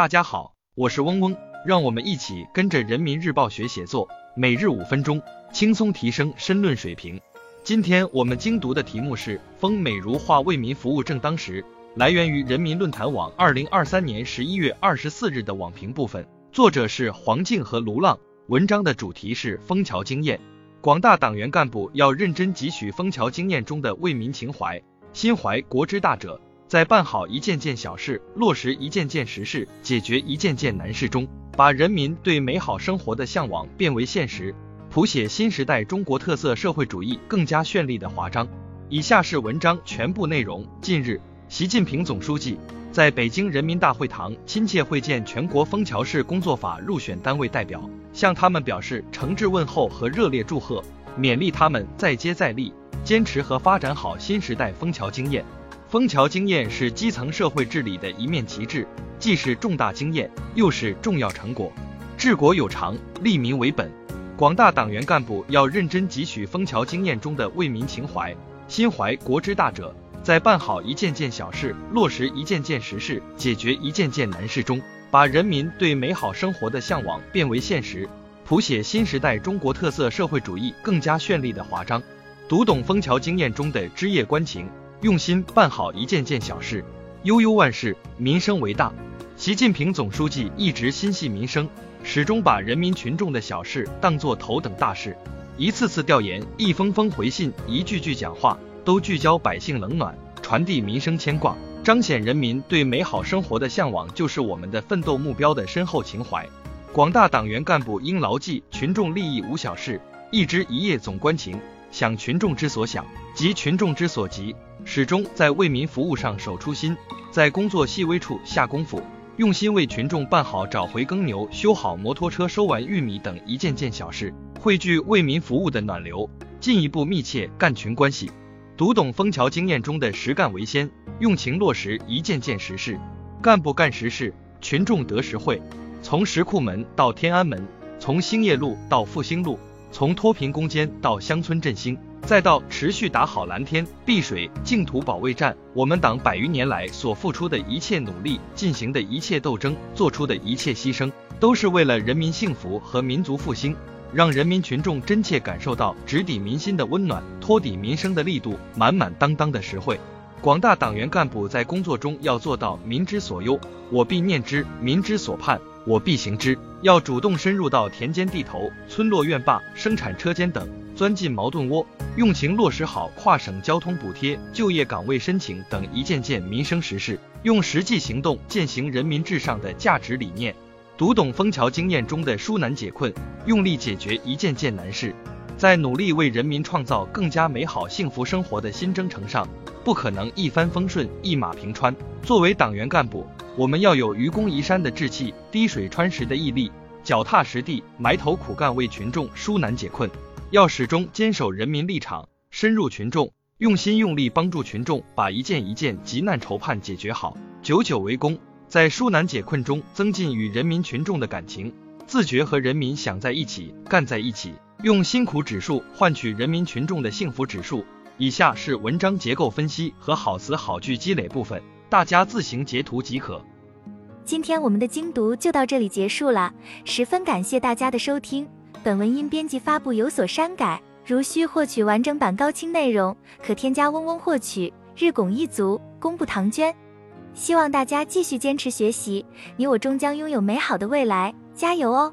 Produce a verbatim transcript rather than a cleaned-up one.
大家好，我是嗡嗡，让我们一起跟着人民日报学写作，每日五分钟，轻松提升申论水平。今天我们精读的题目是封美如画为民服务正当时，来源于人民论坛网二零二三年十一月二十四日的网评部分，作者是黄静和卢浪，文章的主题是枫桥经验。广大党员干部要认真汲取枫桥经验中的为民情怀，心怀国之大者，在办好一件件小事、落实一件件实事、解决一件件难事中，把人民对美好生活的向往变为现实，谱写新时代中国特色社会主义更加绚丽的华章。以下是文章全部内容。近日，习近平总书记在北京人民大会堂亲切会见全国枫桥市工作法入选单位代表，向他们表示诚挚问候和热烈祝贺，勉励他们再接再厉，坚持和发展好新时代枫桥经验。枫桥经验是基层社会治理的一面旗帜，既是重大经验，又是重要成果。治国有常，利民为本，广大党员干部要认真汲取枫桥经验中的为民情怀，心怀国之大者，在办好一件件小事、落实一件件实事、解决一件件难事中，把人民对美好生活的向往变为现实，谱写新时代中国特色社会主义更加绚丽的华章。读懂枫桥经验中的枝叶关情，用心办好一件件小事，悠悠万事，民生为大。习近平总书记一直心系民生，始终把人民群众的小事当作头等大事，一次次调研，一封封回信，一句句讲话，都聚焦百姓冷暖，传递民生牵挂，彰显人民对美好生活的向往就是我们的奋斗目标的深厚情怀。广大党员干部应牢记群众利益无小事，一枝一叶总关情，想群众之所想，急群众之所急，始终在为民服务上守初心，在工作细微处下功夫，用心为群众办好找回耕牛、修好摩托车、收完玉米等一件件小事，汇聚为民服务的暖流，进一步密切干群关系。读懂枫桥经验中的实干为先，用情落实一件件实事，干部干实事，群众得实惠。从石库门到天安门，从兴业路到复兴路，从脱贫攻坚到乡村振兴，再到持续打好蓝天、碧水、净土保卫战，我们党百余年来所付出的一切努力、进行的一切斗争、做出的一切牺牲，都是为了人民幸福和民族复兴，让人民群众真切感受到直抵民心的温暖、托底民生的力度、满满当当的实惠。广大党员干部在工作中要做到民之所忧，我必念之；民之所盼，我必行之。要主动深入到田间地头、村落院坝、生产车间等，钻进矛盾窝，用情落实好跨省交通补贴、就业岗位申请等一件件民生实事，用实际行动践行人民至上的价值理念。读懂枫桥经验中的纾难解困，用力解决一件件难事，在努力为人民创造更加美好幸福生活的新征程上，不可能一帆风顺、一马平川。作为党员干部，我们要有愚公移山的志气、滴水穿石的毅力，脚踏实地，埋头苦干，为群众纾难解困。要始终坚守人民立场，深入群众，用心用力帮助群众把一件一件急难愁盼解决好，久久为功，在纾难解困中增进与人民群众的感情，自觉和人民想在一起、干在一起，用辛苦指数换取人民群众的幸福指数。以下是文章结构分析和好词好句积累部分，大家自行截图即可。今天我们的精读就到这里结束了，十分感谢大家的收听。本文因编辑发布有所删改，如需获取完整版高清内容，可添加嗡嗡获取。日拱一卒，功不唐捐。希望大家继续坚持学习，你我终将拥有美好的未来，加油哦！